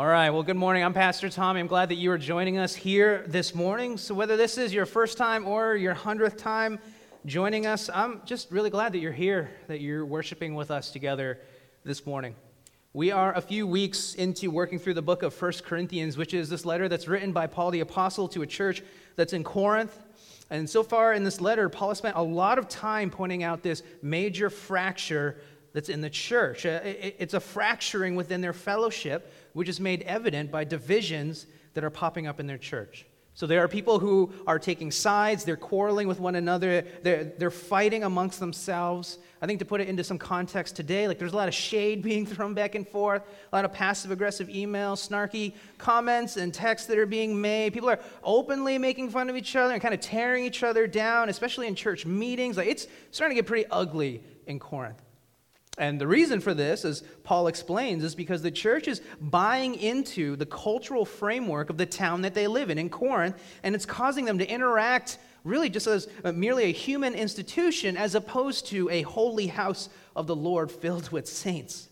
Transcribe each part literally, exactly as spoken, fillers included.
All right, well, good morning. I'm Pastor Tommy. I'm glad that you are joining us here this morning. So whether this is your first time or your hundredth time joining us, I'm just really glad that you're here, that you're worshiping with us together this morning. We are a few weeks into working through the book of First Corinthians, which is this letter that's written by Paul the Apostle to a church that's in Corinth. And so far in this letter, Paul has spent a lot of time pointing out this major fracture that's in the church. It's a fracturing within their fellowship, which is made evident by divisions that are popping up in their church. So there are people who are taking sides, they're quarreling with one another, they're, they're fighting amongst themselves. I think to put it into some context today, like there's a lot of shade being thrown back and forth, a lot of passive-aggressive emails, snarky comments and texts that are being made. People are openly making fun of each other and kind of tearing each other down, especially in church meetings. Like it's starting to get pretty ugly in Corinth. And the reason for this, as Paul explains, is because the church is buying into the cultural framework of the town that they live in, in Corinth, and it's causing them to interact really just as uh, merely a human institution as opposed to a holy house of the Lord filled with saints.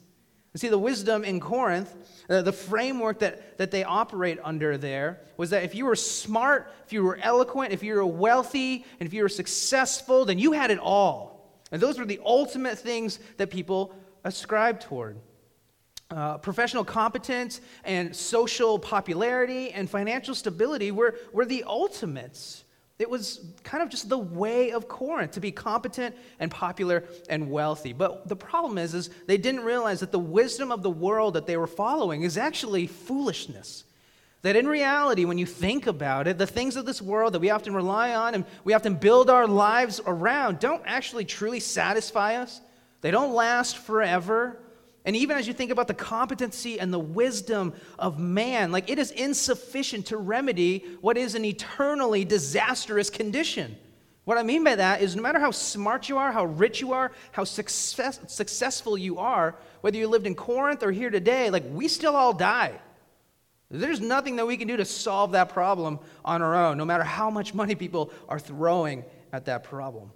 You see, the wisdom in Corinth, uh, the framework that, that they operate under there was that if you were smart, if you were eloquent, if you were wealthy, and if you were successful, then you had it all. And those were the ultimate things that people ascribed toward. Uh, professional competence and social popularity and financial stability were, were the ultimates. It was kind of just the way of Corinth to be competent and popular and wealthy. But the problem is, is they didn't realize that the wisdom of the world that they were following is actually foolishness. That in reality, when you think about it, the things of this world that we often rely on and we often build our lives around don't actually truly satisfy us. They don't last forever. And even as you think about the competency and the wisdom of man, like it is insufficient to remedy what is an eternally disastrous condition. What I mean by that is no matter how smart you are, how rich you are, how success, successful you are, whether you lived in Corinth or here today, like we still all die. There's nothing that we can do to solve that problem on our own, no matter how much money people are throwing at that problem.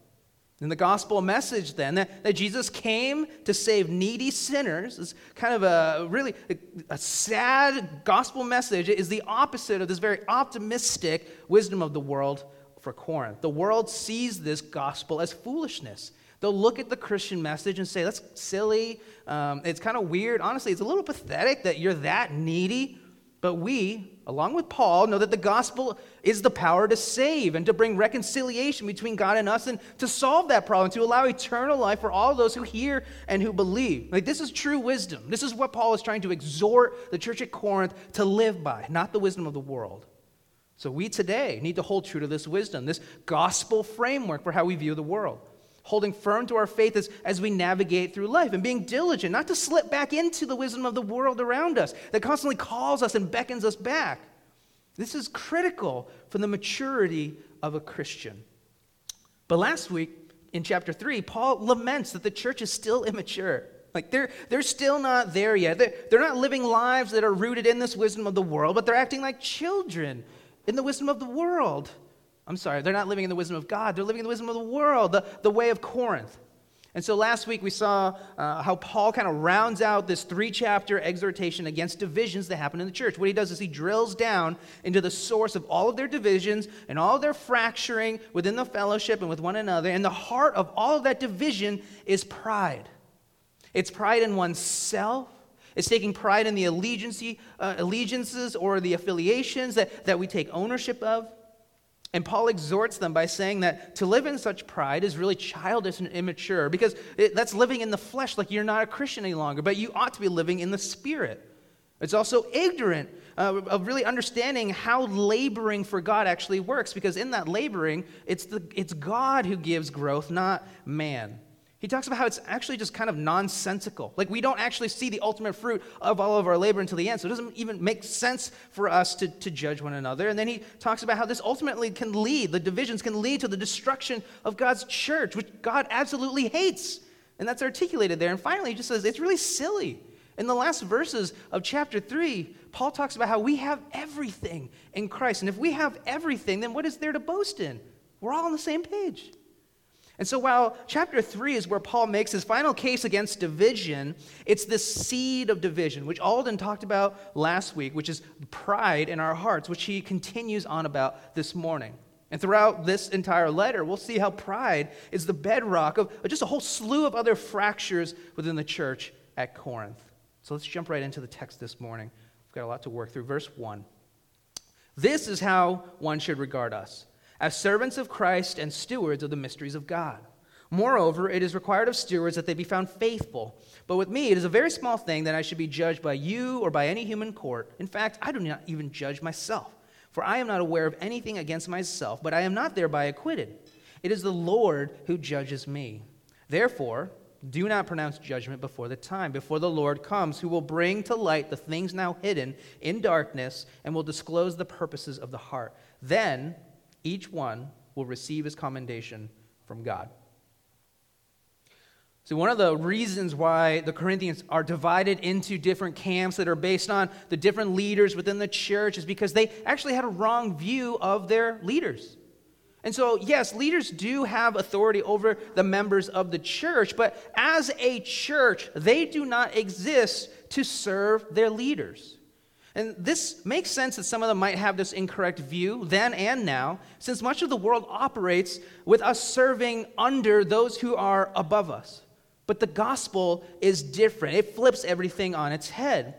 And the gospel message then, that, that Jesus came to save needy sinners, is kind of a really a, a sad gospel message. It is the opposite of this very optimistic wisdom of the world for Corinth. The world sees this gospel as foolishness. They'll look at the Christian message and say, that's silly, um, it's kind of weird. Honestly, it's a little pathetic that you're that needy. But we, along with Paul, know that the gospel is the power to save and to bring reconciliation between God and us and to solve that problem, to allow eternal life for all those who hear and who believe. Like this is true wisdom. This is what Paul is trying to exhort the church at Corinth to live by, not the wisdom of the world. So we today need to hold true to this wisdom, this gospel framework for how we view the world, holding firm to our faith as, as we navigate through life and being diligent, not to slip back into the wisdom of the world around us that constantly calls us and beckons us back. This is critical for the maturity of a Christian. But last week, in chapter three, Paul laments that the church is still immature. Like, they're, they're still not there yet. They're, they're not living lives that are rooted in this wisdom of the world, but they're acting like children in the wisdom of the world. I'm sorry, they're not living in the wisdom of God. They're living in the wisdom of the world, the, the way of Corinth. And so last week we saw uh, how Paul kind of rounds out this three-chapter exhortation against divisions that happen in the church. What he does is he drills down into the source of all of their divisions and all of their fracturing within the fellowship and with one another. And the heart of all of that division is pride. It's pride in oneself. It's taking pride in the allegiance, uh, allegiances or the affiliations that, that we take ownership of. And Paul exhorts them by saying that to live in such pride is really childish and immature because it, that's living in the flesh, like you're not a Christian any longer, but you ought to be living in the Spirit. It's also ignorant uh, of really understanding how laboring for God actually works because in that laboring, it's the it's God who gives growth, not man. He talks about how it's actually just kind of nonsensical. Like we don't actually see the ultimate fruit of all of our labor until the end, so it doesn't even make sense for us to, to judge one another. And then he talks about how this ultimately can lead, the divisions can lead to the destruction of God's church, which God absolutely hates. And that's articulated there. And finally, he just says, it's really silly. In the last verses of chapter three, Paul talks about how we have everything in Christ. And if we have everything, then what is there to boast in? We're all on the same page. And so while chapter three is where Paul makes his final case against division, it's this seed of division, which Alden talked about last week, which is pride in our hearts, which he continues on about this morning. And throughout this entire letter, we'll see how pride is the bedrock of just a whole slew of other fractures within the church at Corinth. So let's jump right into the text this morning. We've got a lot to work through. Verse one. This is how one should regard us, as servants of Christ and stewards of the mysteries of God. Moreover, it is required of stewards that they be found faithful. But with me, it is a very small thing that I should be judged by you or by any human court. In fact, I do not even judge myself, for I am not aware of anything against myself, but I am not thereby acquitted. It is the Lord who judges me. Therefore, do not pronounce judgment before the time, before the Lord comes, who will bring to light the things now hidden in darkness and will disclose the purposes of the heart. Then each one will receive his commendation from God. So one of the reasons why the Corinthians are divided into different camps that are based on the different leaders within the church is because they actually had a wrong view of their leaders. And so, yes, leaders do have authority over the members of the church, but as a church, they do not exist to serve their leaders. And this makes sense that some of them might have this incorrect view then and now, since much of the world operates with us serving under those who are above us. But the gospel is different. It flips everything on its head.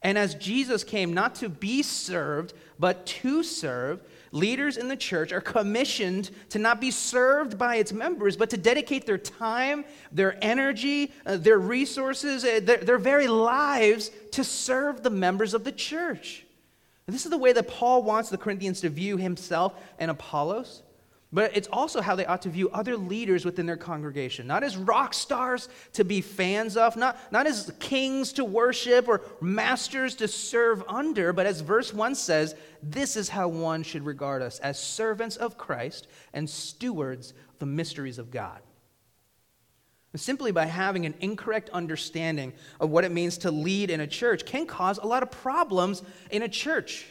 And as Jesus came not to be served, but to serve, leaders in the church are commissioned to not be served by its members, but to dedicate their time, their energy, uh, their resources, uh, their, their very lives to serve the members of the church. And this is the way that Paul wants the Corinthians to view himself and Apollos, but it's also how they ought to view other leaders within their congregation, not as rock stars to be fans of, not, not as kings to worship or masters to serve under, but as verse one says, this is how one should regard us, as servants of Christ and stewards of the mysteries of God. And simply by having an incorrect understanding of what it means to lead in a church can cause a lot of problems in a church.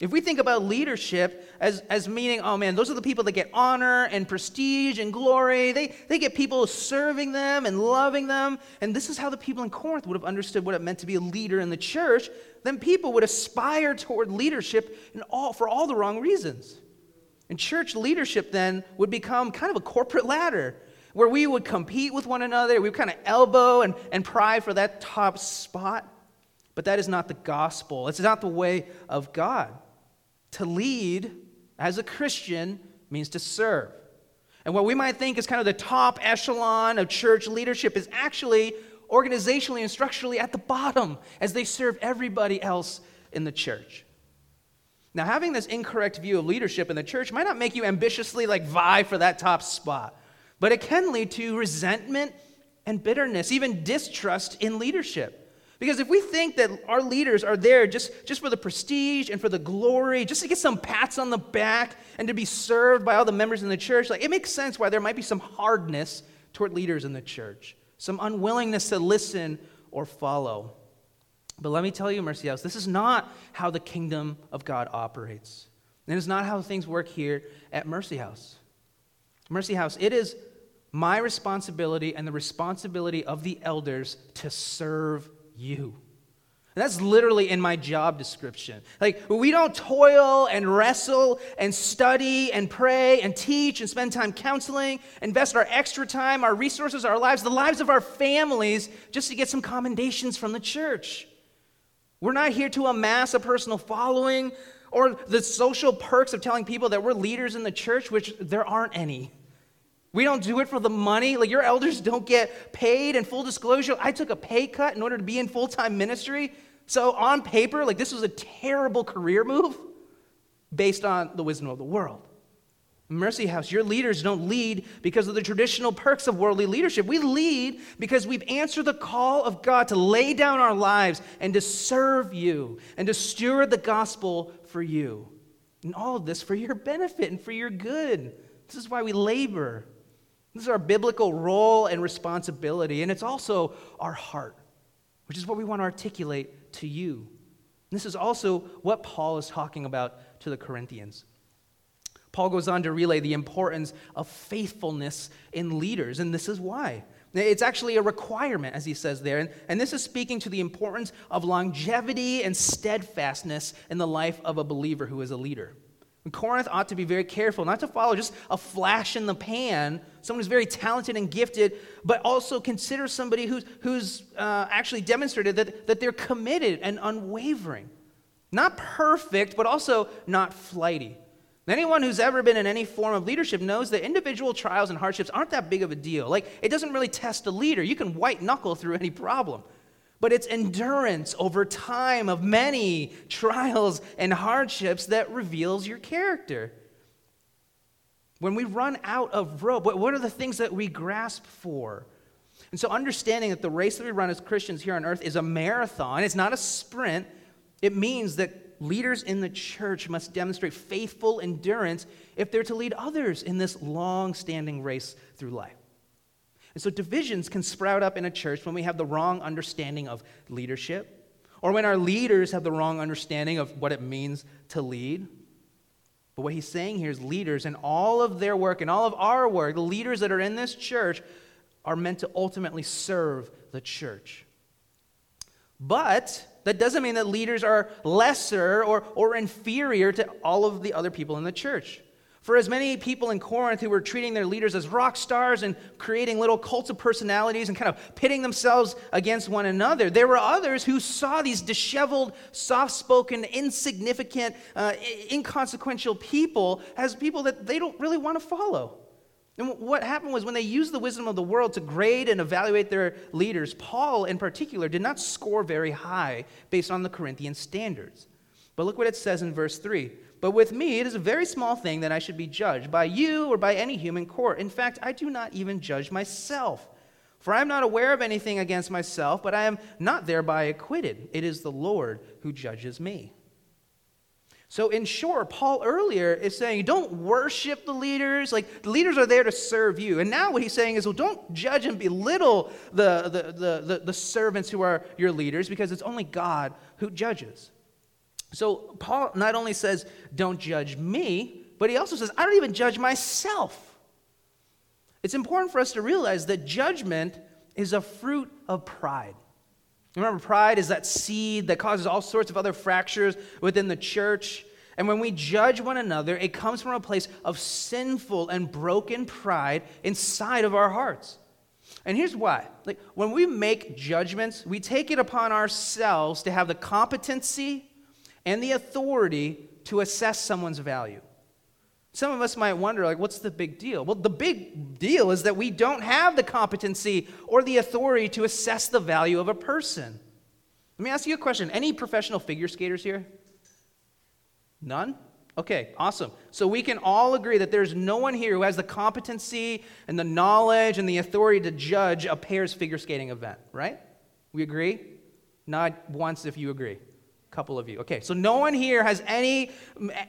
If we think about leadership as, as meaning, oh man, those are the people that get honor and prestige and glory. They, they get people serving them and loving them. And this is how the people in Corinth would have understood what it meant to be a leader in the church. Then people would aspire toward leadership in all, for all the wrong reasons. And church leadership then would become kind of a corporate ladder where we would compete with one another. We would kind of elbow and, and pry for that top spot. But that is not the gospel. It's not the way of God. To lead as a Christian means to serve. And what we might think is kind of the top echelon of church leadership is actually organizationally and structurally at the bottom as they serve everybody else in the church. Now, having this incorrect view of leadership in the church might not make you ambitiously like vie for that top spot, but it can lead to resentment and bitterness, even distrust in leadership. Because if we think that our leaders are there just, just for the prestige and for the glory, just to get some pats on the back and to be served by all the members in the church, like it makes sense why there might be some hardness toward leaders in the church, some unwillingness to listen or follow. But let me tell you, Mercy House, this is not how the kingdom of God operates. And it's not how things work here at Mercy House. Mercy House, it is my responsibility and the responsibility of the elders to serve you. And that's literally in my job description. Like, we don't toil and wrestle and study and pray and teach and spend time counseling, invest our extra time, our resources, our lives, the lives of our families, just to get some commendations from the church. We're not here to amass a personal following or the social perks of telling people that we're leaders in the church, which there aren't any. We don't do it for the money. Like, your elders don't get paid. And full disclosure, I took a pay cut in order to be in full-time ministry. So on paper, like, this was a terrible career move based on the wisdom of the world. Mercy House, your leaders don't lead because of the traditional perks of worldly leadership. We lead because we've answered the call of God to lay down our lives and to serve you and to steward the gospel for you. And all of this for your benefit and for your good. This is why we labor. This is our biblical role and responsibility, and it's also our heart, which is what we want to articulate to you. And this is also what Paul is talking about to the Corinthians. Paul goes on to relay the importance of faithfulness in leaders, and this is why. It's actually a requirement, as he says there, and, and this is speaking to the importance of longevity and steadfastness in the life of a believer who is a leader. And Corinth ought to be very careful not to follow just a flash in the pan, someone who's very talented and gifted, but also consider somebody who's, who's uh, actually demonstrated that, that they're committed and unwavering. Not perfect, but also not flighty. Anyone who's ever been in any form of leadership knows that individual trials and hardships aren't that big of a deal. Like, it doesn't really test a leader. You can white-knuckle through any problem. But it's endurance over time of many trials and hardships that reveals your character. When we run out of rope, what are the things that we grasp for? And so understanding that the race that we run as Christians here on earth is a marathon, it's not a sprint, it means that leaders in the church must demonstrate faithful endurance if they're to lead others in this long-standing race through life. And so divisions can sprout up in a church when we have the wrong understanding of leadership, or when our leaders have the wrong understanding of what it means to lead. But what he's saying here is leaders in all of their work, and all of our work, the leaders that are in this church are meant to ultimately serve the church. But that doesn't mean that leaders are lesser or, or inferior to all of the other people in the church. For as many people in Corinth who were treating their leaders as rock stars and creating little cults of personalities and kind of pitting themselves against one another, there were others who saw these disheveled, soft-spoken, insignificant, uh, inconsequential people as people that they don't really want to follow. And what happened was when they used the wisdom of the world to grade and evaluate their leaders, Paul in particular did not score very high based on the Corinthian standards. But look what it says in verse three. But with me it is a very small thing that I should be judged by you or by any human court. In fact, I do not even judge myself. For I am not aware of anything against myself, but I am not thereby acquitted. It is the Lord who judges me. So in short, Paul earlier is saying, don't worship the leaders. Like, the leaders are there to serve you. And now what he's saying is, well, don't judge and belittle the, the, the, the, the servants who are your leaders, because it's only God who judges. So Paul not only says, don't judge me, but he also says, I don't even judge myself. It's important for us to realize that judgment is a fruit of pride. Remember, pride is that seed that causes all sorts of other fractures within the church. And when we judge one another, it comes from a place of sinful and broken pride inside of our hearts. And here's why. Like, when we make judgments, we take it upon ourselves to have the competency and the authority to assess someone's value. Some of us might wonder, like, what's the big deal? Well, the big deal is that we don't have the competency or the authority to assess the value of a person. Let me ask you a question. Any professional figure skaters here? None? Okay, awesome. So we can all agree that there's no one here who has the competency and the knowledge and the authority to judge a pair's figure skating event, right? We agree? Nod once if you agree. Couple of you. Okay, so no one here has any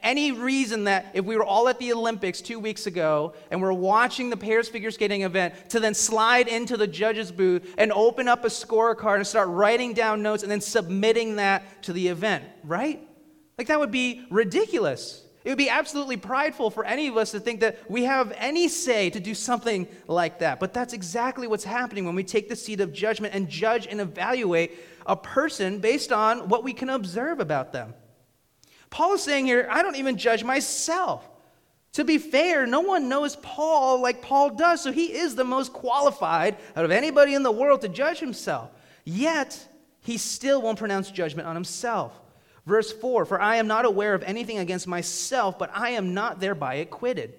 any reason that if we were all at the Olympics two weeks ago and we're watching the pairs figure skating event to then slide into the judges' booth and open up a scorecard and start writing down notes and then submitting that to the event, right? Like, that would be ridiculous. It would be absolutely prideful for any of us to think that we have any say to do something like that. But that's exactly what's happening when we take the seat of judgment and judge and evaluate a person based on what we can observe about them. Paul is saying here, I don't even judge myself. To be fair, no one knows Paul like Paul does, so he is the most qualified out of anybody in the world to judge himself. Yet, he still won't pronounce judgment on himself. Verse four, for I am not aware of anything against myself, but I am not thereby acquitted.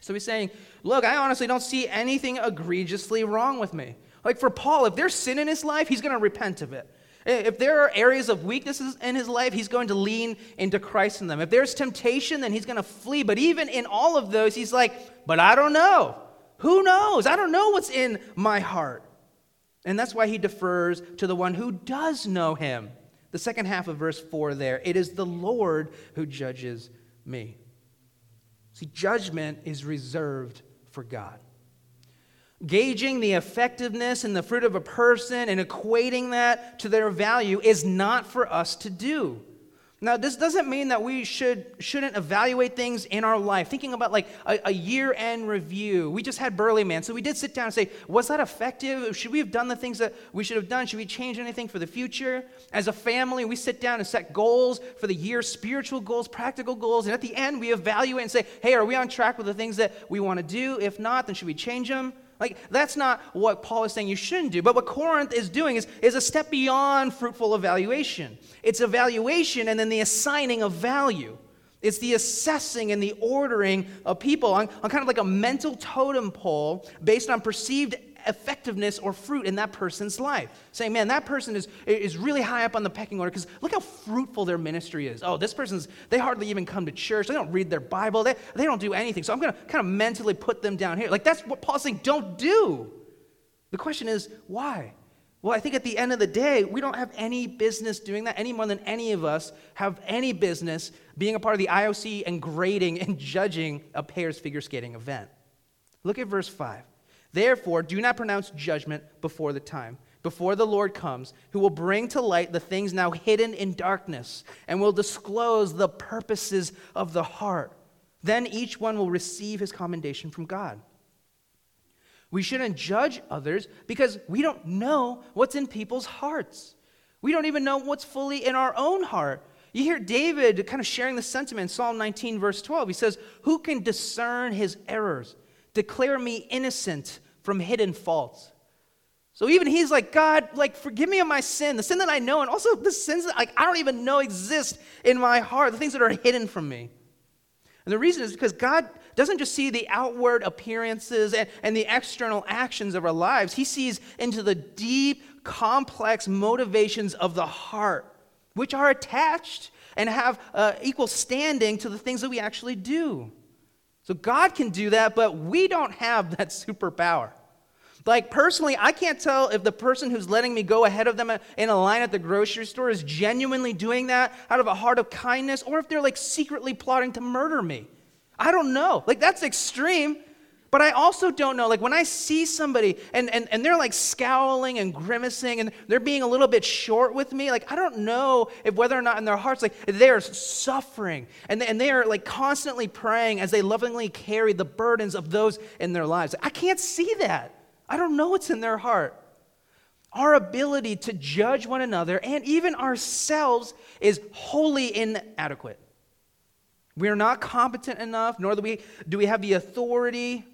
So he's saying, look, I honestly don't see anything egregiously wrong with me. Like, for Paul, if there's sin in his life, he's going to repent of it. If there are areas of weaknesses in his life, he's going to lean into Christ in them. If there's temptation, then he's going to flee. But even in all of those, he's like, but I don't know. Who knows? I don't know what's in my heart. And that's why he defers to the one who does know him. The second half of verse four there, it is the Lord who judges me. See, judgment is reserved for God. Gauging the effectiveness and the fruit of a person and equating that to their value is not for us to do. Now, this doesn't mean that we should, shouldn't evaluate things in our life. Thinking about like a, a year-end review. We just had Burley Man, so we did sit down and say, was that effective? Should we have done the things that we should have done? Should we change anything for the future? As a family, we sit down and set goals for the year, spiritual goals, practical goals, and at the end, we evaluate and say, hey, are we on track with the things that we want to do? If not, then should we change them? Like, that's not what Paul is saying you shouldn't do. But what Corinth is doing is, is a step beyond fruitful evaluation. It's evaluation and then the assigning of value. It's the assessing and the ordering of people on, on kind of like a mental totem pole based on perceived effectiveness or fruit in that person's life. Saying, man, that person is, is really high up on the pecking order because look how fruitful their ministry is. Oh, this person's, they hardly even come to church. They don't read their Bible. They, they don't do anything. So I'm going to kind of mentally put them down here. Like that's what Paul's saying, don't do. The question is, why? Well, I think at the end of the day, we don't have any business doing that any more than any of us have any business being a part of the I O C and grading and judging a pairs figure skating event. Look at verse five. Therefore, do not pronounce judgment before the time, before the Lord comes, who will bring to light the things now hidden in darkness and will disclose the purposes of the heart. Then each one will receive his commendation from God. We shouldn't judge others because we don't know what's in people's hearts. We don't even know what's fully in our own heart. You hear David kind of sharing the sentiment in Psalm nineteen, verse twelve. He says, who can discern his errors? Declare me innocent from hidden faults. So even he's like, God, like, forgive me of my sin, the sin that I know, and also the sins that like, I don't even know exist in my heart, the things that are hidden from me. And the reason is because God doesn't just see the outward appearances and, and the external actions of our lives. He sees into the deep, complex motivations of the heart, which are attached and have uh, equal standing to the things that we actually do. So God can do that, but we don't have that superpower. Like, personally, I can't tell if the person who's letting me go ahead of them in a line at the grocery store is genuinely doing that out of a heart of kindness or if they're, like, secretly plotting to murder me. I don't know. Like, that's extreme, but I also don't know. Like, when I see somebody and, and, and they're, like, scowling and grimacing and they're being a little bit short with me, like, I don't know if whether or not in their hearts, like, they're suffering and, and they are, like, constantly praying as they lovingly carry the burdens of those in their lives. I can't see that. I don't know what's in their heart. Our ability to judge one another and even ourselves is wholly inadequate. We are not competent enough, nor do we, do we have the authority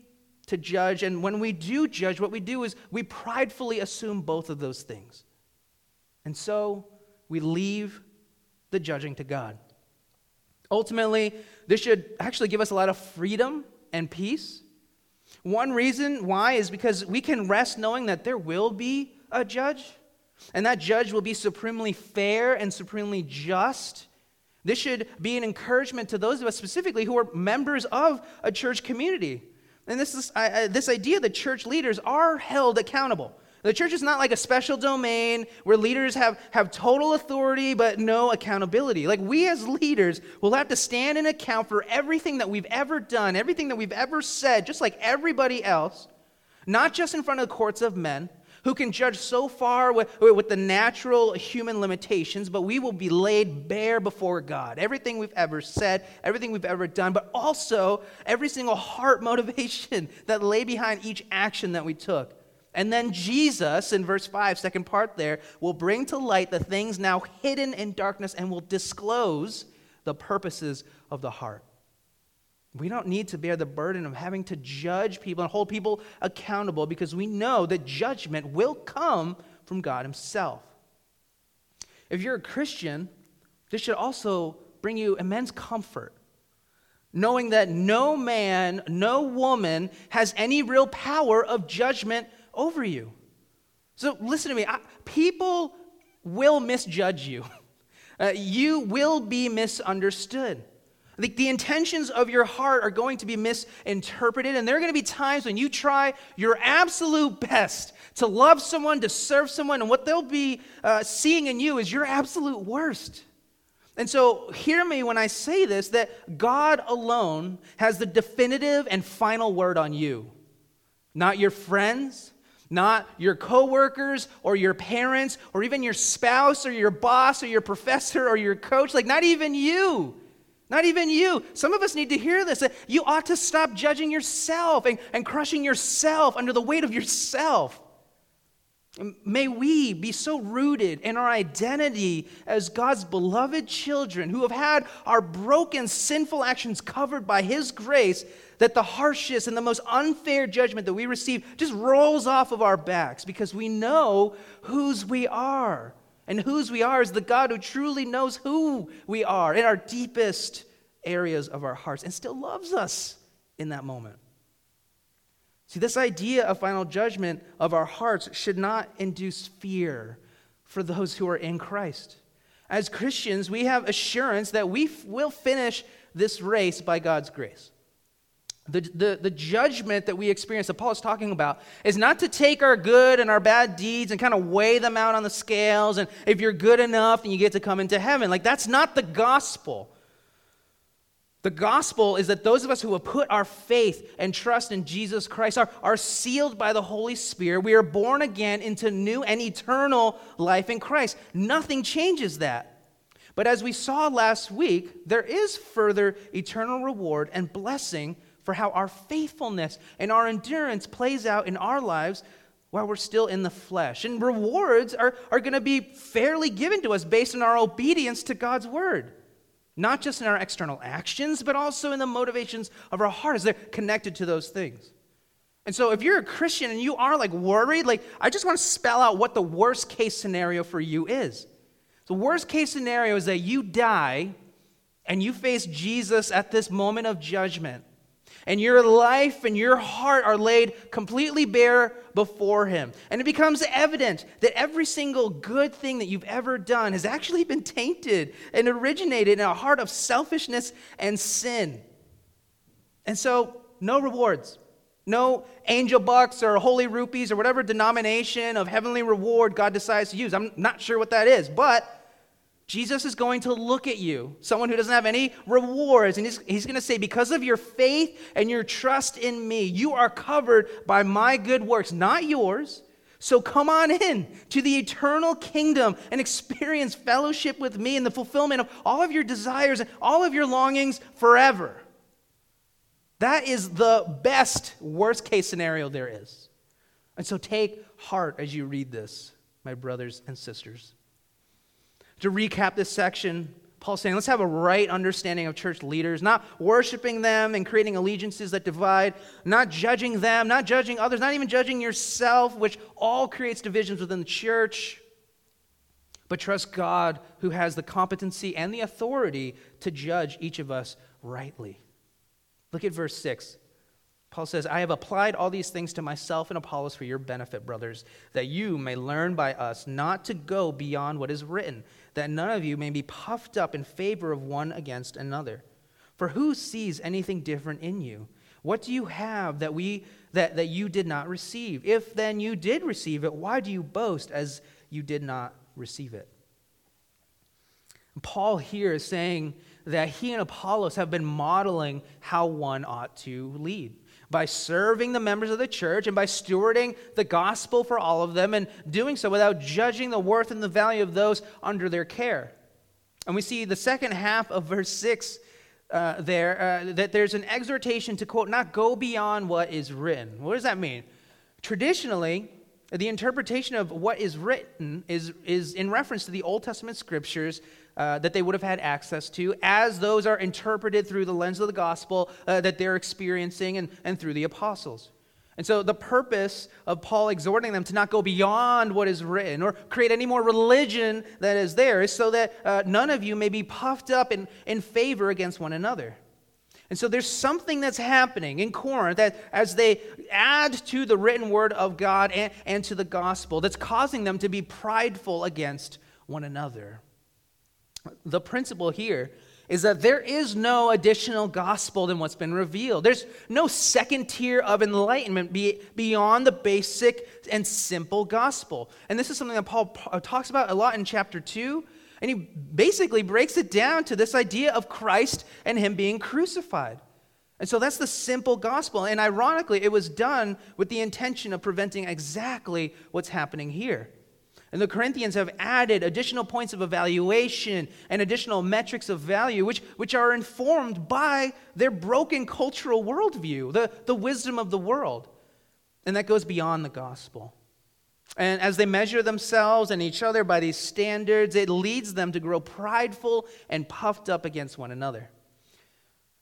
to judge. And when we do judge, what we do is we pridefully assume both of those things. And so we leave the judging to God. Ultimately, this should actually give us a lot of freedom and peace. One reason why is because we can rest knowing that there will be a judge, and that judge will be supremely fair and supremely just. This should be an encouragement to those of us specifically who are members of a church community. And this is uh, this idea that church leaders are held accountable. The church is not like a special domain where leaders have, have total authority but no accountability. Like, we as leaders will have to stand and account for everything that we've ever done, everything that we've ever said, just like everybody else, not just in front of the courts of men, who can judge so far with, with the natural human limitations, but we will be laid bare before God. Everything we've ever said, everything we've ever done, but also every single heart motivation that lay behind each action that we took. And then Jesus, in verse five, second part there, will bring to light the things now hidden in darkness and will disclose the purposes of the heart. We don't need to bear the burden of having to judge people and hold people accountable because we know that judgment will come from God himself. If you're a Christian, this should also bring you immense comfort, knowing that no man, no woman has any real power of judgment over you. So listen to me. I, people will misjudge you. Uh, you will be misunderstood. The, the intentions of your heart are going to be misinterpreted, and there are going to be times when you try your absolute best to love someone, to serve someone, and what they'll be uh, seeing in you is your absolute worst. And so hear me when I say this, that God alone has the definitive and final word on you. Not your friends, Not your coworkers or your parents or even your spouse or your boss or your professor or your coach. Like, not even you. Not even you. Some of us need to hear this. You ought to stop judging yourself and, and crushing yourself under the weight of yourself. May we be so rooted in our identity as God's beloved children who have had our broken, sinful actions covered by His grace that the harshest and the most unfair judgment that we receive just rolls off of our backs because we know whose we are. And whose we are is the God who truly knows who we are in our deepest areas of our hearts and still loves us in that moment. See, this idea of final judgment of our hearts should not induce fear for those who are in Christ. As Christians, we have assurance that we f- will finish this race by God's grace. The, the, the judgment that we experience that Paul is talking about is not to take our good and our bad deeds and kind of weigh them out on the scales, and if you're good enough, then you get to come into heaven. Like, that's not the gospel. The gospel is that those of us who have put our faith and trust in Jesus Christ are, are sealed by the Holy Spirit. We are born again into new and eternal life in Christ. Nothing changes that. But as we saw last week, there is further eternal reward and blessing for how our faithfulness and our endurance plays out in our lives while we're still in the flesh. And rewards are, are going to be fairly given to us based on our obedience to God's word. Not just in our external actions, but also in the motivations of our heart as they're connected to those things. And so if you're a Christian and you are like worried, like I just want to spell out what the worst case scenario for you is. The worst case scenario is that you die and you face Jesus at this moment of judgment. And your life and your heart are laid completely bare before Him. And it becomes evident that every single good thing that you've ever done has actually been tainted and originated in a heart of selfishness and sin. And so, no rewards. No angel bucks or holy rupees or whatever denomination of heavenly reward God decides to use. I'm not sure what that is, but Jesus is going to look at you, someone who doesn't have any rewards, and he's, he's going to say, because of your faith and your trust in me, you are covered by my good works, not yours. So come on in to the eternal kingdom and experience fellowship with me and the fulfillment of all of your desires and all of your longings forever. That is the best worst case scenario there is. And so take heart as you read this, my brothers and sisters. To recap this section, Paul's saying, let's have a right understanding of church leaders, not worshiping them and creating allegiances that divide, not judging them, not judging others, not even judging yourself, which all creates divisions within the church, but trust God who has the competency and the authority to judge each of us rightly. Look at verse six. Paul says, I have applied all these things to myself and Apollos for your benefit, brothers, that you may learn by us not to go beyond what is written, that none of you may be puffed up in favor of one against another. For who sees anything different in you? What do you have that we that, that you did not receive? If then you did receive it, why do you boast as you did not receive it? Paul here is saying that he and Apollos have been modeling how one ought to lead, by serving the members of the church and by stewarding the gospel for all of them and doing so without judging the worth and the value of those under their care. And we see the second half of verse six uh, there, uh, that there's an exhortation to, quote, not go beyond what is written. What does that mean? Traditionally, the interpretation of what is written is, is in reference to the Old Testament scriptures Uh, that they would have had access to as those are interpreted through the lens of the gospel uh, that they're experiencing and, and through the apostles. And so the purpose of Paul exhorting them to not go beyond what is written or create any more religion that is there is so that uh, none of you may be puffed up in, in favor against one another. And so there's something that's happening in Corinth that as they add to the written word of God and, and to the gospel that's causing them to be prideful against one another. The principle here is that there is no additional gospel than what's been revealed. There's no second tier of enlightenment be, beyond the basic and simple gospel. And this is something that Paul talks about a lot in chapter two. And he basically breaks it down to this idea of Christ and Him being crucified. And so that's the simple gospel. And ironically, it was done with the intention of preventing exactly what's happening here. And the Corinthians have added additional points of evaluation and additional metrics of value, which, which are informed by their broken cultural worldview, the, the wisdom of the world. And that goes beyond the gospel. And as they measure themselves and each other by these standards, it leads them to grow prideful and puffed up against one another.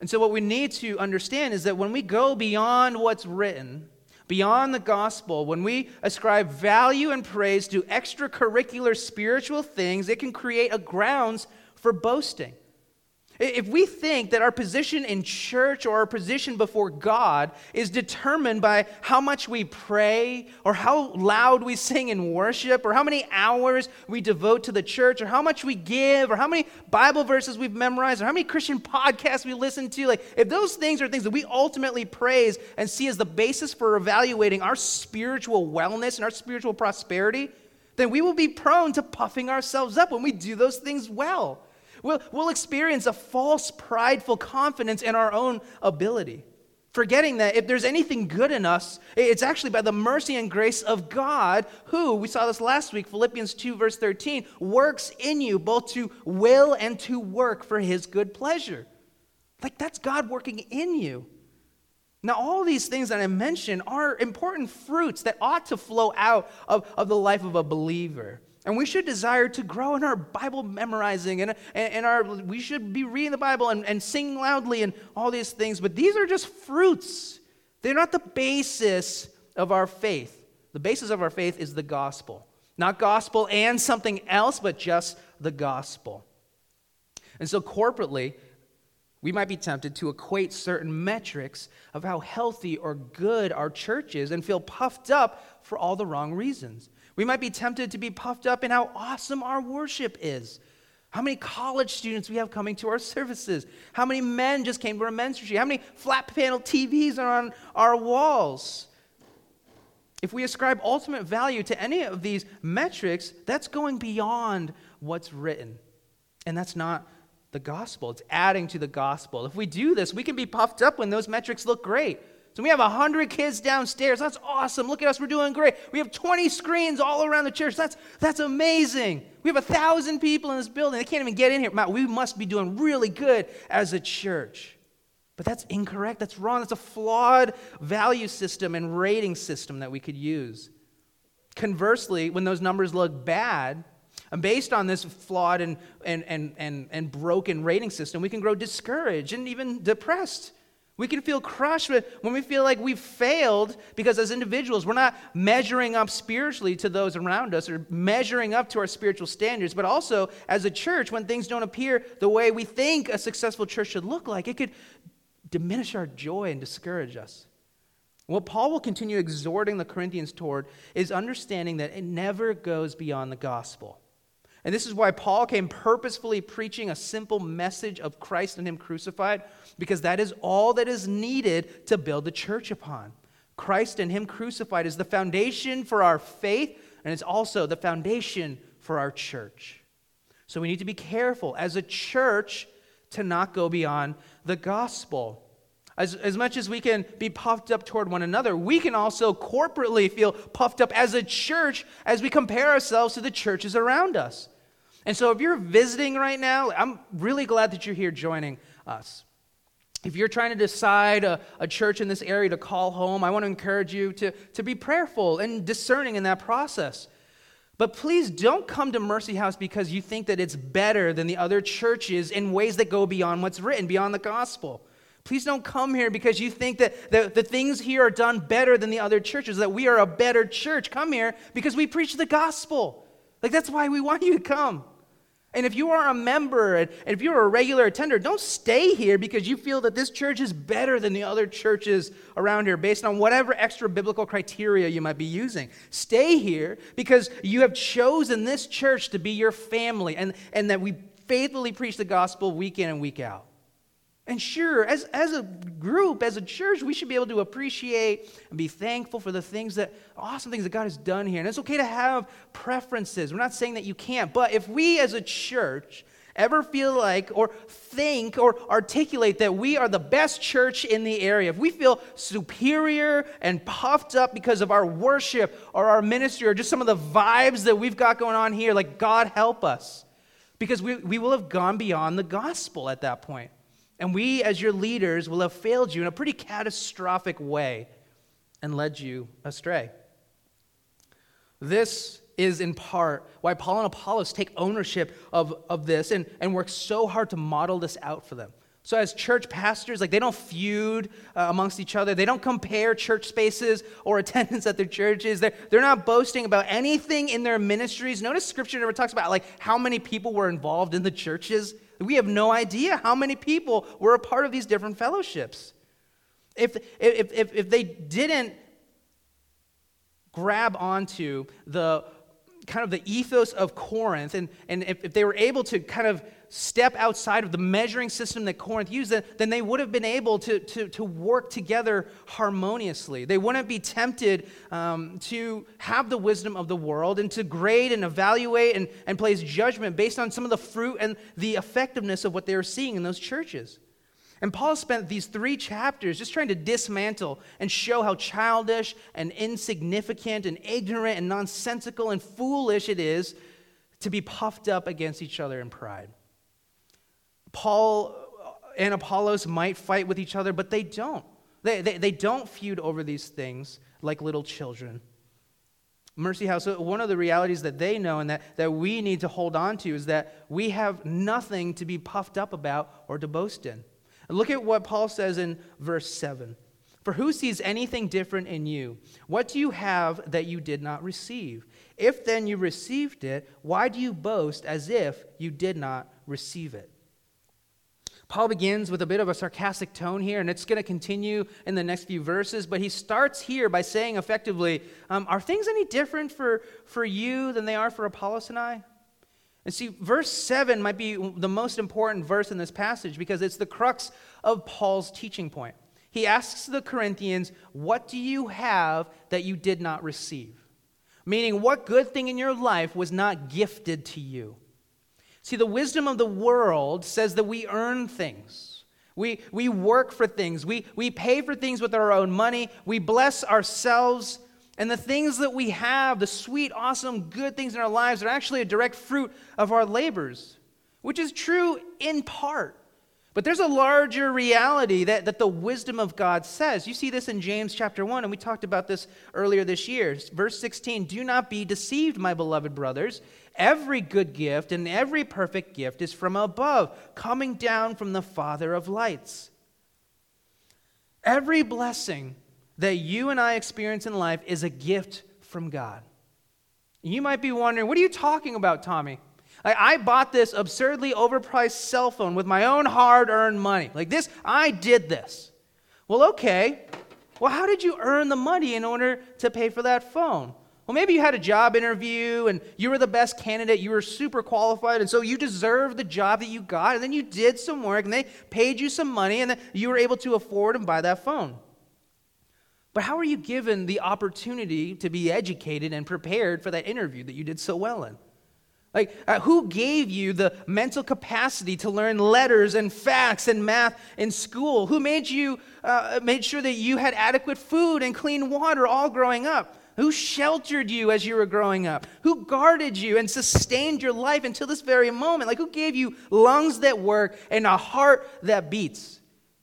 And so what we need to understand is that when we go beyond what's written, beyond the gospel, when we ascribe value and praise to extracurricular spiritual things, it can create a grounds for boasting. If we think that our position in church or our position before God is determined by how much we pray or how loud we sing in worship or how many hours we devote to the church or how much we give or how many Bible verses we've memorized or how many Christian podcasts we listen to, like if those things are things that we ultimately praise and see as the basis for evaluating our spiritual wellness and our spiritual prosperity, then we will be prone to puffing ourselves up when we do those things well. We'll, we'll experience a false, prideful confidence in our own ability, forgetting that if there's anything good in us, it's actually by the mercy and grace of God who, we saw this last week, Philippians two, verse thirteen, works in you both to will and to work for his good pleasure. Like, that's God working in you. Now, all these things that I mentioned are important fruits that ought to flow out of, of the life of a believer. And we should desire to grow in our Bible memorizing, and, and our we should be reading the Bible and, and singing loudly and all these things. But these are just fruits. They're not the basis of our faith. The basis of our faith is the gospel. Not gospel and something else, but just the gospel. And so corporately, we might be tempted to equate certain metrics of how healthy or good our church is and feel puffed up for all the wrong reasons. We might be tempted to be puffed up in how awesome our worship is, how many college students we have coming to our services, how many men just came to our men's retreat, how many flat panel T Vs are on our walls. If we ascribe ultimate value to any of these metrics, that's going beyond what's written. And that's not the gospel. It's adding to the gospel. If we do this, we can be puffed up when those metrics look great. So we have one hundred kids downstairs. That's awesome. Look at us. We're doing great. We have twenty screens all around the church. That's that's amazing. We have one thousand people in this building. They can't even get in here. Matt, we must be doing really good as a church. But that's incorrect. That's wrong. That's a flawed value system and rating system that we could use. Conversely, when those numbers look bad, and based on this flawed and, and, and, and, and broken rating system, we can grow discouraged and even depressed. We can feel crushed when we feel like we've failed because as individuals, we're not measuring up spiritually to those around us or measuring up to our spiritual standards. But also, as a church, when things don't appear the way we think a successful church should look like, it could diminish our joy and discourage us. What Paul will continue exhorting the Corinthians toward is understanding that it never goes beyond the gospel. And this is why Paul came purposefully preaching a simple message of Christ and him crucified, because that is all that is needed to build the church upon. Christ and him crucified is the foundation for our faith, and it's also the foundation for our church. So we need to be careful as a church to not go beyond the gospel. As, as much as we can be puffed up toward one another, we can also corporately feel puffed up as a church as we compare ourselves to the churches around us. And so if you're visiting right now, I'm really glad that you're here joining us. If you're trying to decide a, a church in this area to call home, I want to encourage you to, to be prayerful and discerning in that process. But please don't come to Mercy House because you think that it's better than the other churches in ways that go beyond what's written, beyond the gospel. Please don't come here because you think that the, the things here are done better than the other churches, that we are a better church. Come here because we preach the gospel. Like, that's why we want you to come. And if you are a member and if you're a regular attender, don't stay here because you feel that this church is better than the other churches around here based on whatever extra biblical criteria you might be using. Stay here because you have chosen this church to be your family and, and that we faithfully preach the gospel week in and week out. And sure, as, as a group, as a church, we should be able to appreciate and be thankful for the things that, awesome things that God has done here. And it's okay to have preferences. We're not saying that you can't. But if we as a church ever feel like or think or articulate that we are the best church in the area, if we feel superior and puffed up because of our worship or our ministry or just some of the vibes that we've got going on here, like, God help us. Because we, we will have gone beyond the gospel at that point. And we, as your leaders, will have failed you in a pretty catastrophic way and led you astray. This is in part why Paul and Apollos take ownership of, of this and, and work so hard to model this out for them. So as church pastors, like, they don't feud uh, amongst each other. They don't compare church spaces or attendance at their churches. They're, they're not boasting about anything in their ministries. Notice Scripture never talks about, like, how many people were involved in the churches. We have no idea how many people were a part of these different fellowships. If, if, if, if they didn't grab onto the kind of the ethos of Corinth, and, and if, if they were able to kind of step outside of the measuring system that Corinth used, then they would have been able to, to, to work together harmoniously. They wouldn't be tempted um, to have the wisdom of the world and to grade and evaluate and, and place judgment based on some of the fruit and the effectiveness of what they were seeing in those churches. And Paul spent these three chapters just trying to dismantle and show how childish and insignificant and ignorant and nonsensical and foolish it is to be puffed up against each other in pride. Paul and Apollos might fight with each other, but they don't. They, they, they don't feud over these things like little children. Mercy House, one of the realities that they know and that, that we need to hold on to is that we have nothing to be puffed up about or to boast in. Look at what Paul says in verse seven. For who sees anything different in you? What do you have that you did not receive? If then you received it, why do you boast as if you did not receive it? Paul begins with a bit of a sarcastic tone here, and it's going to continue in the next few verses, but he starts here by saying effectively, um, are things any different for, for you than they are for Apollos and I? And see, verse seven might be the most important verse in this passage because it's the crux of Paul's teaching point. He asks the Corinthians, what do you have that you did not receive? Meaning, what good thing in your life was not gifted to you? See, the wisdom of the world says that we earn things. We, we work for things. We, we pay for things with our own money. We bless ourselves. And the things that we have, the sweet, awesome, good things in our lives, are actually a direct fruit of our labors, which is true in part. But there's a larger reality that, that the wisdom of God says. You see this in James chapter one, and we talked about this earlier this year. Verse sixteen, do not be deceived, my beloved brothers. Every good gift and every perfect gift is from above, coming down from the Father of lights. Every blessing that you and I experience in life is a gift from God. You might be wondering, what are you talking about, Tommy? Like, I bought this absurdly overpriced cell phone with my own hard-earned money. Like this, I did this. Well, okay. Well, how did you earn the money in order to pay for that phone? Well, maybe you had a job interview and you were the best candidate, you were super qualified, and so you deserved the job that you got, and then you did some work, and they paid you some money, and then you were able to afford and buy that phone. But how are you given the opportunity to be educated and prepared for that interview that you did so well in? Like, uh, who gave you the mental capacity to learn letters and facts and math in school? Who made you uh, made sure that you had adequate food and clean water all growing up? Who sheltered you as you were growing up? Who guarded you and sustained your life until this very moment? Like, who gave you lungs that work and a heart that beats?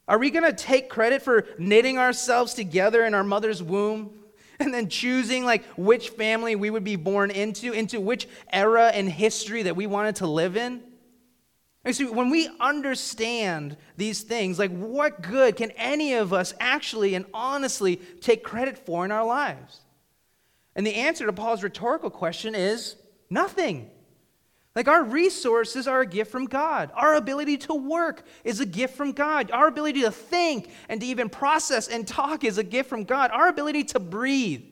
Are we going to take credit for knitting ourselves together in our mother's womb and then choosing, like, which family we would be born into, into which era in history that we wanted to live in? And so when we understand these things, like, what good can any of us actually and honestly take credit for in our lives? And the answer to Paul's rhetorical question is nothing. Like, our resources are a gift from God. Our ability to work is a gift from God. Our ability to think and to even process and talk is a gift from God. Our ability to breathe,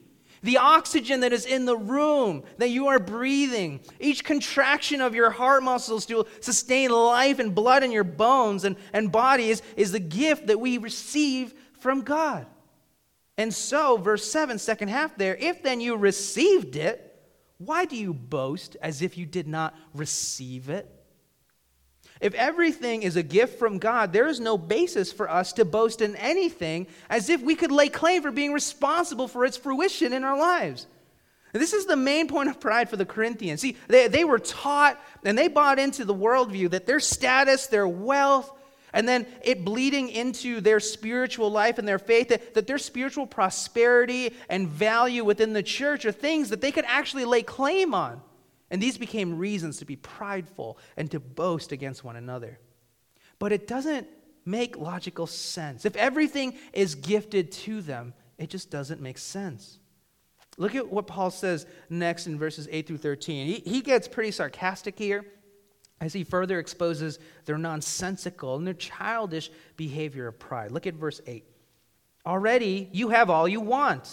the oxygen that is in the room that you are breathing, each contraction of your heart muscles to sustain life and blood in your bones and, and bodies is the gift that we receive from God. And so, verse seven, second half there, if then you received it, why do you boast as if you did not receive it? If everything is a gift from God, there is no basis for us to boast in anything as if we could lay claim for being responsible for its fruition in our lives. This is the main point of pride for the Corinthians. See, they, they were taught and they bought into the worldview that their status, their wealth, and then it bleeding into their spiritual life and their faith, that, that their spiritual prosperity and value within the church are things that they could actually lay claim on. And these became reasons to be prideful and to boast against one another. But it doesn't make logical sense. If everything is gifted to them, it just doesn't make sense. Look at what Paul says next in verses eight through thirteen. He, he gets pretty sarcastic here as he further exposes their nonsensical and their childish behavior of pride. Look at verse eight. Already you have all you want.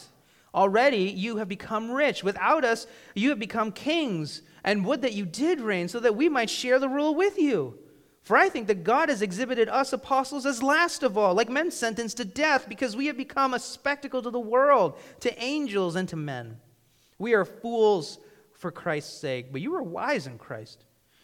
Already you have become rich. Without us, you have become kings. And would that you did reign so that we might share the rule with you. For I think that God has exhibited us apostles as last of all, like men sentenced to death, because we have become a spectacle to the world, to angels and to men. We are fools for Christ's sake, but you are wise in Christ.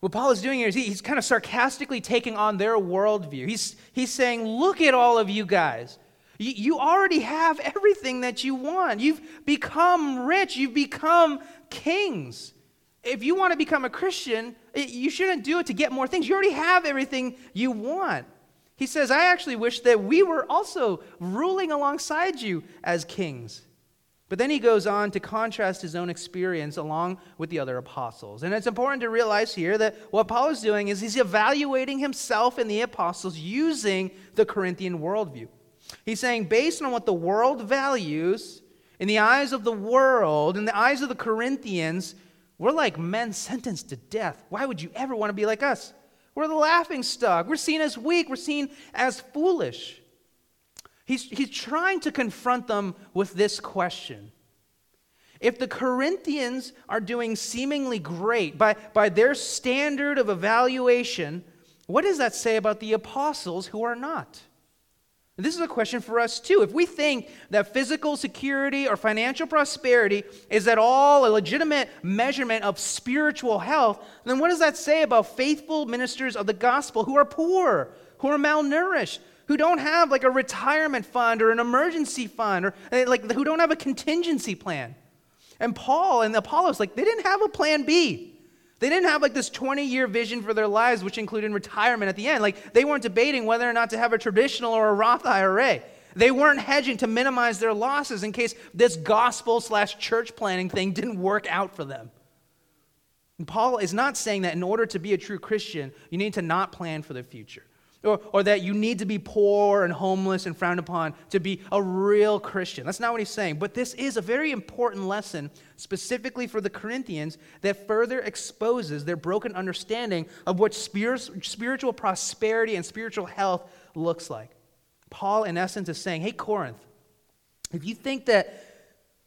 What Paul is doing here is he, he's kind of sarcastically taking on their worldview. He's, he's saying, look at all of you guys. You, you already have everything that you want. You've become rich. You've become kings. If you want to become a Christian, you shouldn't do it to get more things. You already have everything you want. He says, I actually wish that we were also ruling alongside you as kings. But then he goes on to contrast his own experience along with the other apostles. And it's important to realize here that what Paul is doing is he's evaluating himself and the apostles using the Corinthian worldview. He's saying, based on what the world values, in the eyes of the world, in the eyes of the Corinthians, we're like men sentenced to death. Why would you ever want to be like us? We're the laughingstock. We're seen as weak. We're seen as foolish. He's, he's trying to confront them with this question. If the Corinthians are doing seemingly great by, by their standard of evaluation, what does that say about the apostles who are not? And this is a question for us too. If we think that physical security or financial prosperity is at all a legitimate measurement of spiritual health, then what does that say about faithful ministers of the gospel who are poor, who are malnourished, who don't have like a retirement fund or an emergency fund, or like who don't have a contingency plan? And Paul and Apollos, like they didn't have a plan B. They didn't have like this twenty-year vision for their lives, which included retirement at the end. Like they weren't debating whether or not to have a traditional or a Roth I R A. They weren't hedging to minimize their losses in case this gospel slash church planning thing didn't work out for them. And Paul is not saying that in order to be a true Christian, you need to not plan for the future. Or, or that you need to be poor and homeless and frowned upon to be a real Christian. That's not what he's saying. But this is a very important lesson specifically for the Corinthians that further exposes their broken understanding of what spirit, spiritual prosperity and spiritual health looks like. Paul, in essence, is saying, hey, Corinth, if you think that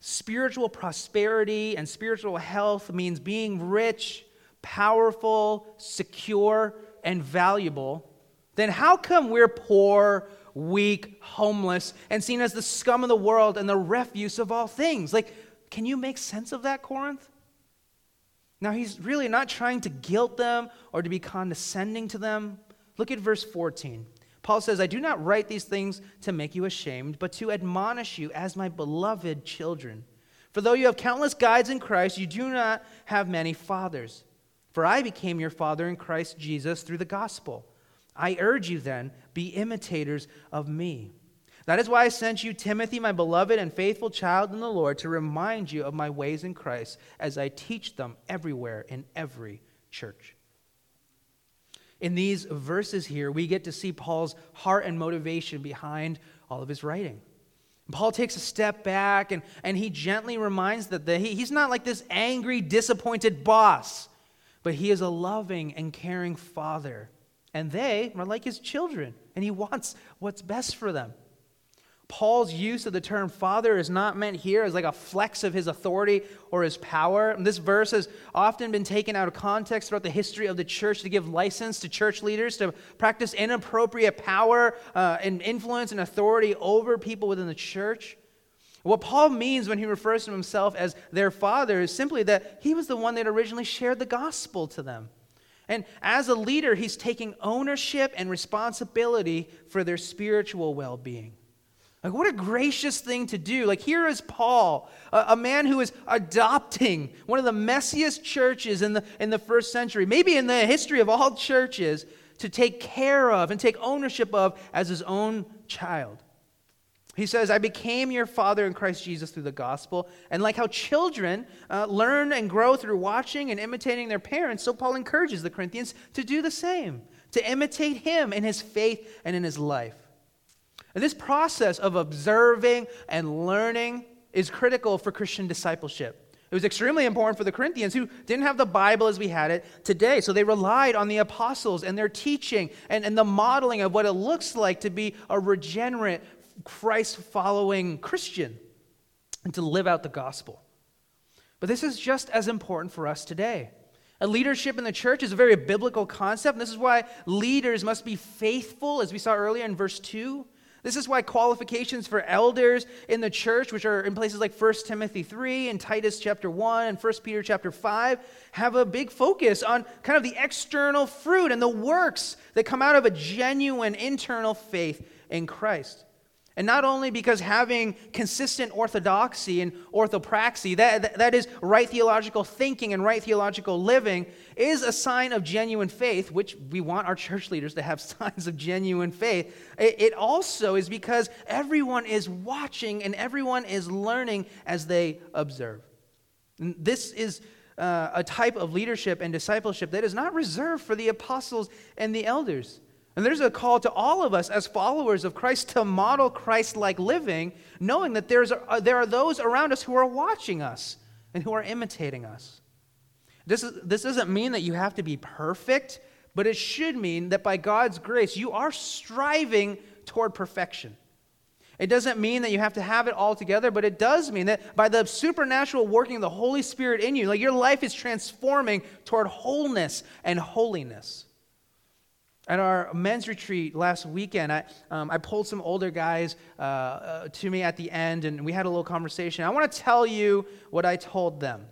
spiritual prosperity and spiritual health means being rich, powerful, secure, and valuable, then how come we're poor, weak, homeless, and seen as the scum of the world and the refuse of all things? Like, can you make sense of that, Corinth? Now, he's really not trying to guilt them or to be condescending to them. Look at verse fourteen. Paul says, I do not write these things to make you ashamed, but to admonish you as my beloved children. For though you have countless guides in Christ, you do not have many fathers. For I became your father in Christ Jesus through the gospel. I urge you then, be imitators of me. That is why I sent you, Timothy, my beloved and faithful child in the Lord, to remind you of my ways in Christ as I teach them everywhere in every church. In these verses here, we get to see Paul's heart and motivation behind all of his writing. Paul takes a step back and, and he gently reminds them that he, he's not like this angry, disappointed boss, but he is a loving and caring father. And they are like his children, and he wants what's best for them. Paul's use of the term father is not meant here as like a flex of his authority or his power. And this verse has often been taken out of context throughout the history of the church to give license to church leaders to practice inappropriate power uh, and influence and authority over people within the church. What Paul means when he refers to himself as their father is simply that he was the one that originally shared the gospel to them. And as a leader, he's taking ownership and responsibility for their spiritual well-being. Like, what a gracious thing to do. Like, here is Paul, a, a man who is adopting one of the messiest churches in the, in the first century, maybe in the history of all churches, to take care of and take ownership of as his own child. He says, I became your father in Christ Jesus through the gospel. And like how children uh, learn and grow through watching and imitating their parents, so Paul encourages the Corinthians to do the same, to imitate him in his faith and in his life. And this process of observing and learning is critical for Christian discipleship. It was extremely important for the Corinthians, who didn't have the Bible as we had it today. So they relied on the apostles and their teaching and, and the modeling of what it looks like to be a regenerate, Christ-following Christian and to live out the gospel. But this is just as important for us today. A leadership in the church is a very biblical concept, and this is why leaders must be faithful, as we saw earlier in verse two. This is why qualifications for elders in the church, which are in places like First Timothy three and Titus chapter one and First Peter chapter five, have a big focus on kind of the external fruit and the works that come out of a genuine internal faith in Christ. And not only because having consistent orthodoxy and orthopraxy, that, that, that is right theological thinking and right theological living, is a sign of genuine faith, which we want our church leaders to have signs of genuine faith. It, it also is because everyone is watching and everyone is learning as they observe. And this is uh, a type of leadership and discipleship that is not reserved for the apostles and the elders. And there's a call to all of us as followers of Christ to model Christ-like living, knowing that there's uh, there are those around us who are watching us and who are imitating us. This is, this doesn't mean that you have to be perfect, but it should mean that by God's grace, you are striving toward perfection. It doesn't mean that you have to have it all together, but it does mean that by the supernatural working of the Holy Spirit in you, like your life is transforming toward wholeness and holiness. At our men's retreat last weekend, I um, I pulled some older guys uh, uh, to me at the end, and we had a little conversation. I want to tell you what I told them.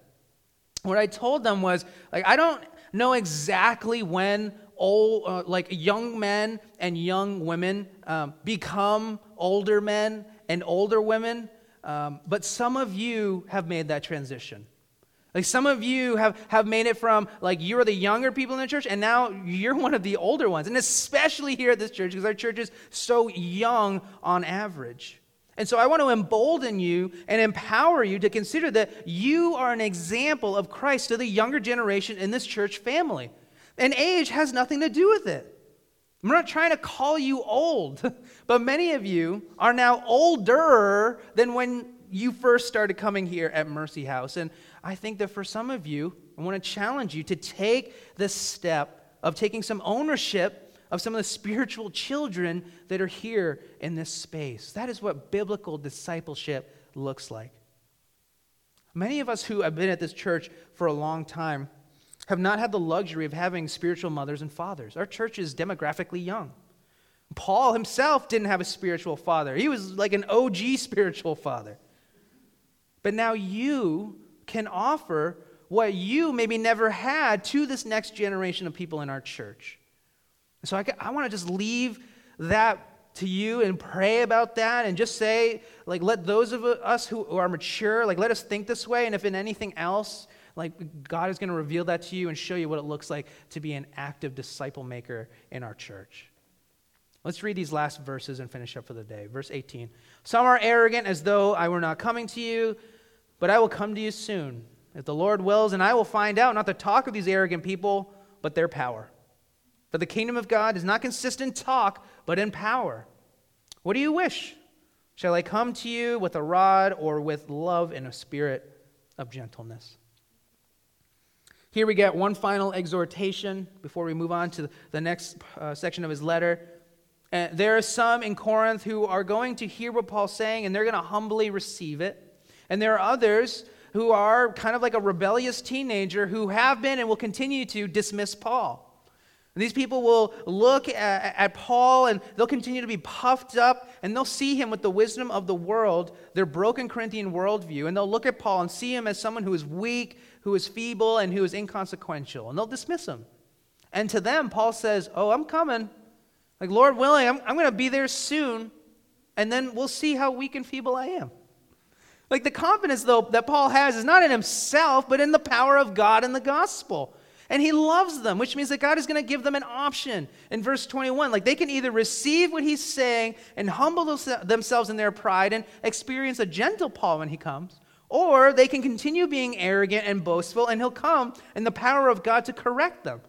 What I told them was, like, I don't know exactly when old, uh, like, young men and young women um, become older men and older women, um, but some of you have made that transition. Like, some of you have, have made it from, like, you're the younger people in the church, and now you're one of the older ones, and especially here at this church, because our church is so young on average. And so I want to embolden you and empower you to consider that you are an example of Christ to the younger generation in this church family. And age has nothing to do with it. I'm not trying to call you old, but many of you are now older than when you first started coming here at Mercy House. And I think that for some of you, I want to challenge you to take the step of taking some ownership of some of the spiritual children that are here in this space. That is what biblical discipleship looks like. Many of us who have been at this church for a long time have not had the luxury of having spiritual mothers and fathers. Our church is demographically young. Paul himself didn't have a spiritual father. He was like an O G spiritual father. But now you can offer what you maybe never had to this next generation of people in our church. So I, I want to just leave that to you and pray about that and just say, like, let those of us who are mature, like, let us think this way, and if in anything else, like, God is going to reveal that to you and show you what it looks like to be an active disciple maker in our church. Let's read these last verses and finish up for the day. Verse eighteen. Some are arrogant as though I were not coming to you, but I will come to you soon, if the Lord wills, and I will find out not the talk of these arrogant people, but their power. For the kingdom of God does not consist in talk, but in power. What do you wish? Shall I come to you with a rod or with love and a spirit of gentleness? Here we get one final exhortation before we move on to the next uh, section of his letter. Uh, there are some in Corinth who are going to hear what Paul's saying, and they're going to humbly receive it. And there are others who are kind of like a rebellious teenager who have been and will continue to dismiss Paul. And these people will look at, at Paul, and they'll continue to be puffed up, and they'll see him with the wisdom of the world, their broken Corinthian worldview, and they'll look at Paul and see him as someone who is weak, who is feeble, and who is inconsequential, and they'll dismiss him. And to them, Paul says, oh, I'm coming. Like, Lord willing, I'm, I'm going to be there soon, and then we'll see how weak and feeble I am. Like, the confidence, though, that Paul has is not in himself, but in the power of God and the gospel. And he loves them, which means that God is going to give them an option. In verse twenty-one, like, they can either receive what he's saying and humble themselves in their pride and experience a gentle Paul when he comes, or they can continue being arrogant and boastful, and he'll come in the power of God to correct them.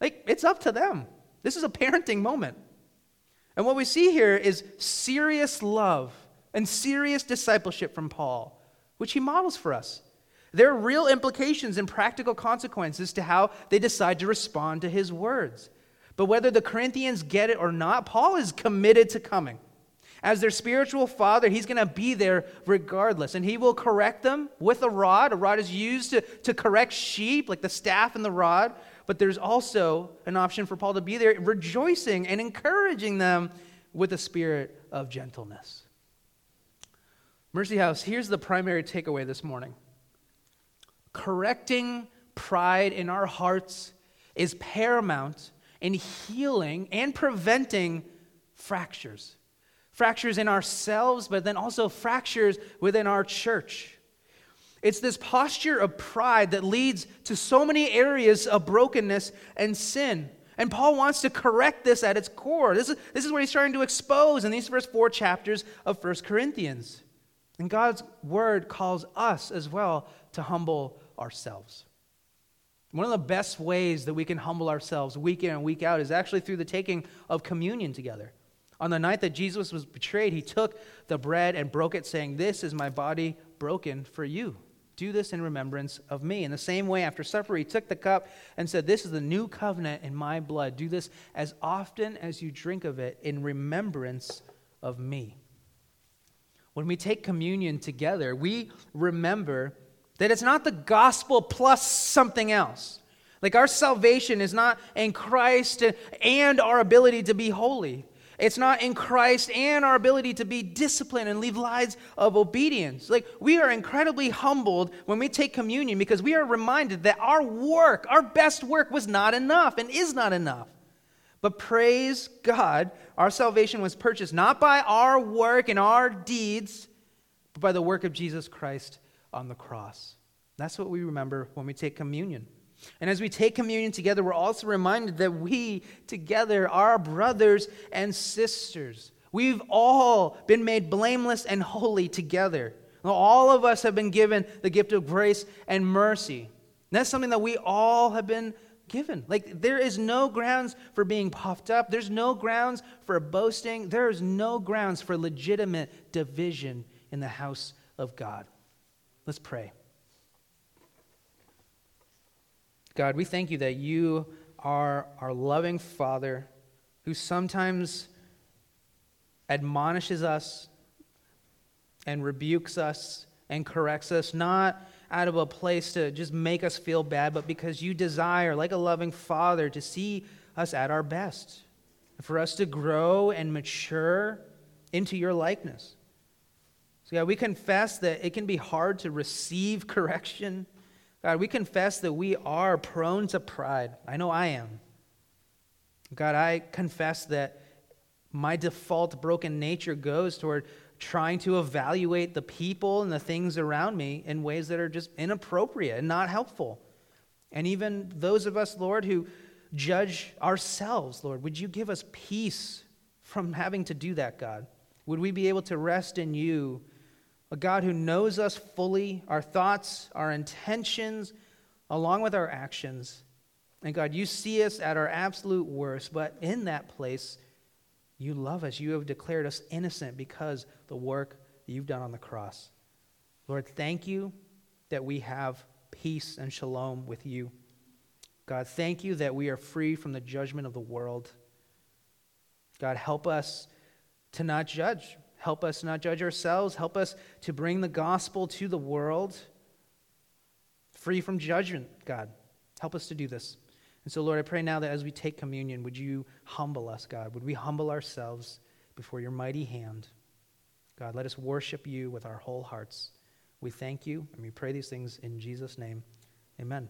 Like, it's up to them. This is a parenting moment. And what we see here is serious love and serious discipleship from Paul, which he models for us. There are real implications and practical consequences to how they decide to respond to his words. But whether the Corinthians get it or not, Paul is committed to coming. As their spiritual father, he's going to be there regardless, and he will correct them with a rod. A rod is used to, to correct sheep, like the staff and the rod, but there's also an option for Paul to be there rejoicing and encouraging them with a spirit of gentleness. Mercy House, here's the primary takeaway this morning. Correcting pride in our hearts is paramount in healing and preventing fractures. Fractures in ourselves, but then also fractures within our church. It's this posture of pride that leads to so many areas of brokenness and sin. And Paul wants to correct this at its core. This is, this is what he's trying to expose in these first four chapters of First Corinthians. And God's word calls us as well to humble ourselves. One of the best ways that we can humble ourselves week in and week out is actually through the taking of communion together. On the night that Jesus was betrayed, he took the bread and broke it, saying, "This is my body broken for you. Do this in remembrance of me." In the same way, after supper, he took the cup and said, "This is the new covenant in my blood. Do this as often as you drink of it in remembrance of me." When we take communion together, we remember that it's not the gospel plus something else. Like, our salvation is not in Christ and our ability to be holy. It's not in Christ and our ability to be disciplined and live lives of obedience. Like, we are incredibly humbled when we take communion because we are reminded that our work, our best work, was not enough and is not enough. But praise God, our salvation was purchased not by our work and our deeds, but by the work of Jesus Christ on the cross. That's what we remember when we take communion. And as we take communion together, we're also reminded that we together are brothers and sisters. We've all been made blameless and holy together. All of us have been given the gift of grace and mercy. And that's something that we all have been given. Like, there is no grounds for being puffed up. There's no grounds for boasting. There is no grounds for legitimate division in the house of God. Let's pray. God, we thank you that you are our loving Father who sometimes admonishes us and rebukes us and corrects us, not out of a place to just make us feel bad, but because you desire, like a loving father, to see us at our best, for us to grow and mature into your likeness. So God, we confess that it can be hard to receive correction. God, we confess that we are prone to pride. I know I am. God, I confess that my default broken nature goes toward trying to evaluate the people and the things around me in ways that are just inappropriate and not helpful. And even those of us, Lord, who judge ourselves, Lord, would you give us peace from having to do that, God? Would we be able to rest in you, a God who knows us fully, our thoughts, our intentions, along with our actions. And God, you see us at our absolute worst, but in that place, you love us. You have declared us innocent because the work that you've done on the cross. Lord, thank you that we have peace and shalom with you. God, thank you that we are free from the judgment of the world. God, help us to not judge. Help us not judge ourselves. Help us to bring the gospel to the world free from judgment, God. Help us to do this. And so, Lord, I pray now that as we take communion, would you humble us, God? Would we humble ourselves before your mighty hand? God, let us worship you with our whole hearts. We thank you, and we pray these things in Jesus' name. Amen.